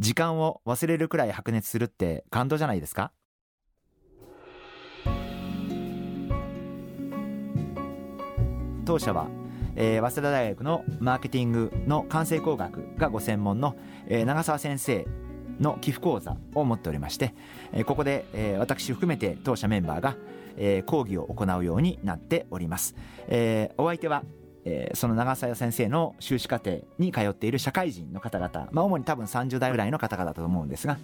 時間を忘れるくらい白熱するって感動じゃないですか。当社は、早稲田大学のマーケティングの関西工学がご専門の、長澤先生の寄付講座を持っておりまして、ここで、私含めて当社メンバーが、講義を行うようになっております。お相手はその長澤先生の修士課程に通っている社会人の方々、主に多分30代ぐらいの方々だと思うんですが、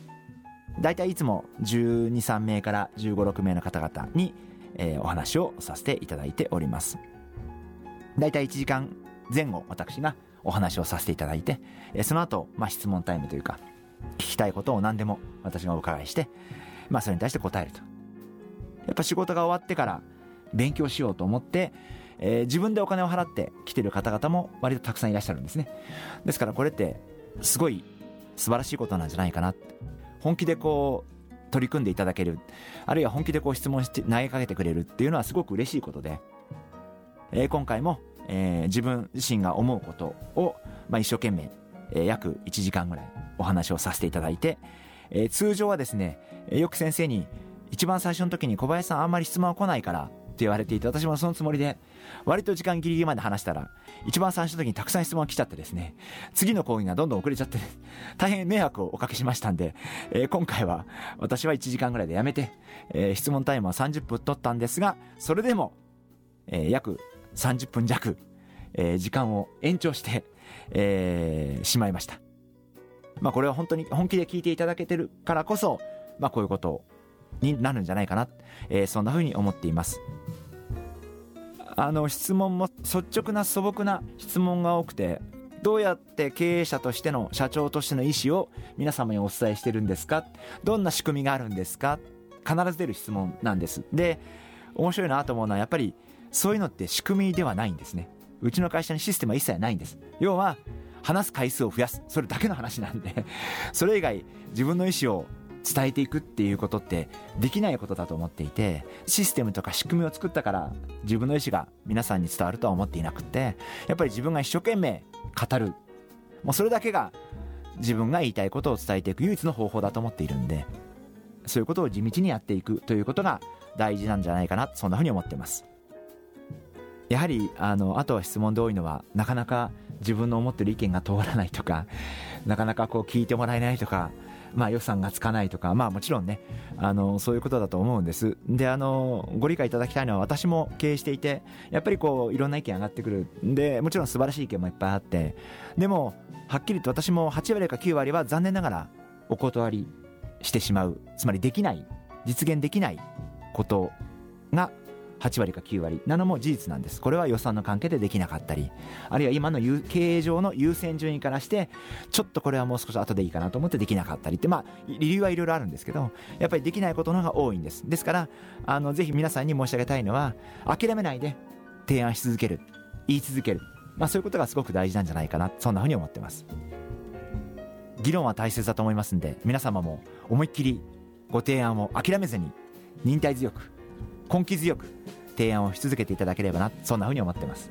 だいたいいつも12、3名から15、6名の方々に、お話をさせていただいております。だいたい1時間前後私がお話をさせていただいて、その後、質問タイムというか聞きたいことを何でも私がお伺いして、それに対して答えると。やっぱ仕事が終わってから勉強しようと思って自分でお金を払って来てる方々も割とたくさんいらっしゃるんですね。ですからこれってすごい素晴らしいことなんじゃないかな。本気でこう取り組んでいただける、あるいは本気でこう質問して投げかけてくれるっていうのはすごく嬉しいことで、今回も、自分自身が思うことを、一生懸命、約1時間ぐらいお話をさせていただいて、通常はですね、よく先生に一番最初の時に小林さんあんまり質問は来ないからって言われていて、私もそのつもりで割と時間ギリギリまで話したら一番最初の時にたくさん質問が来ちゃってですね、次の講義がどんどん遅れちゃって大変迷惑をおかけしましたんで、今回は私は1時間ぐらいでやめて、質問タイムは30分取ったんですが、それでも、約30分弱、時間を延長して、しまいました。これは本当に本気で聞いていただけてるからこそ、こういうことをになるんじゃないかな、そんな風に思っています。質問も率直な素朴な質問が多くて、どうやって経営者としての社長としての意思を皆様にお伝えしてるんですか、どんな仕組みがあるんですか、必ず出る質問なんです。で、面白いなと思うのはやっぱりそういうのって仕組みではないんですね。うちの会社にシステムは一切ないんです。要は話す回数を増やす、それだけの話なんでそれ以外自分の意思を伝えていくっていうことってできないことだと思っていて、システムとか仕組みを作ったから自分の意思が皆さんに伝わるとは思っていなくて、やっぱり自分が一生懸命語る、もうそれだけが自分が言いたいことを伝えていく唯一の方法だと思っているんで、そういうことを地道にやっていくということが大事なんじゃないかな、そんなふうに思ってます。やはりあとは質問で多いのは、なかなか自分の思ってる意見が通らないとか、なかなかこう聞いてもらえないとか、予算がつかないとか、もちろんね、そういうことだと思うんです。で、ご理解いただきたいのは、私も経営していてやっぱりこういろんな意見上がってくるんで、もちろん素晴らしい意見もいっぱいあって、でもはっきりと私も8割か9割は残念ながらお断りしてしまう、つまりできない、実現できないことが8割か9割なのも事実なんです。これは予算の関係でできなかったり、あるいは今の経営上の優先順位からしてちょっとこれはもう少し後でいいかなと思ってできなかったりって、理由はいろいろあるんですけど、やっぱりできないことの方が多いんです。ですからぜひ皆さんに申し上げたいのは、諦めないで提案し続ける、言い続ける、そういうことがすごく大事なんじゃないかな、そんなふうに思ってます。議論は大切だと思いますんで、皆様も思いっきりご提案を諦めずに、忍耐強く根気強く提案をし続けていただければな、そんなふうに思ってます。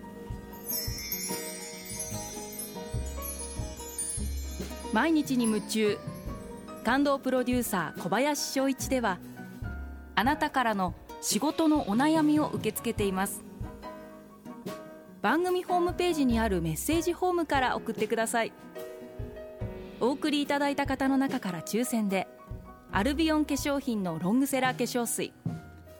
毎日に夢中感動プロデューサー小林翔一では、あなたからの仕事のお悩みを受け付けています。番組ホームページにあるメッセージホームから送ってください。お送りいただいた方の中から抽選でアルビオン化粧品のロングセラー化粧水、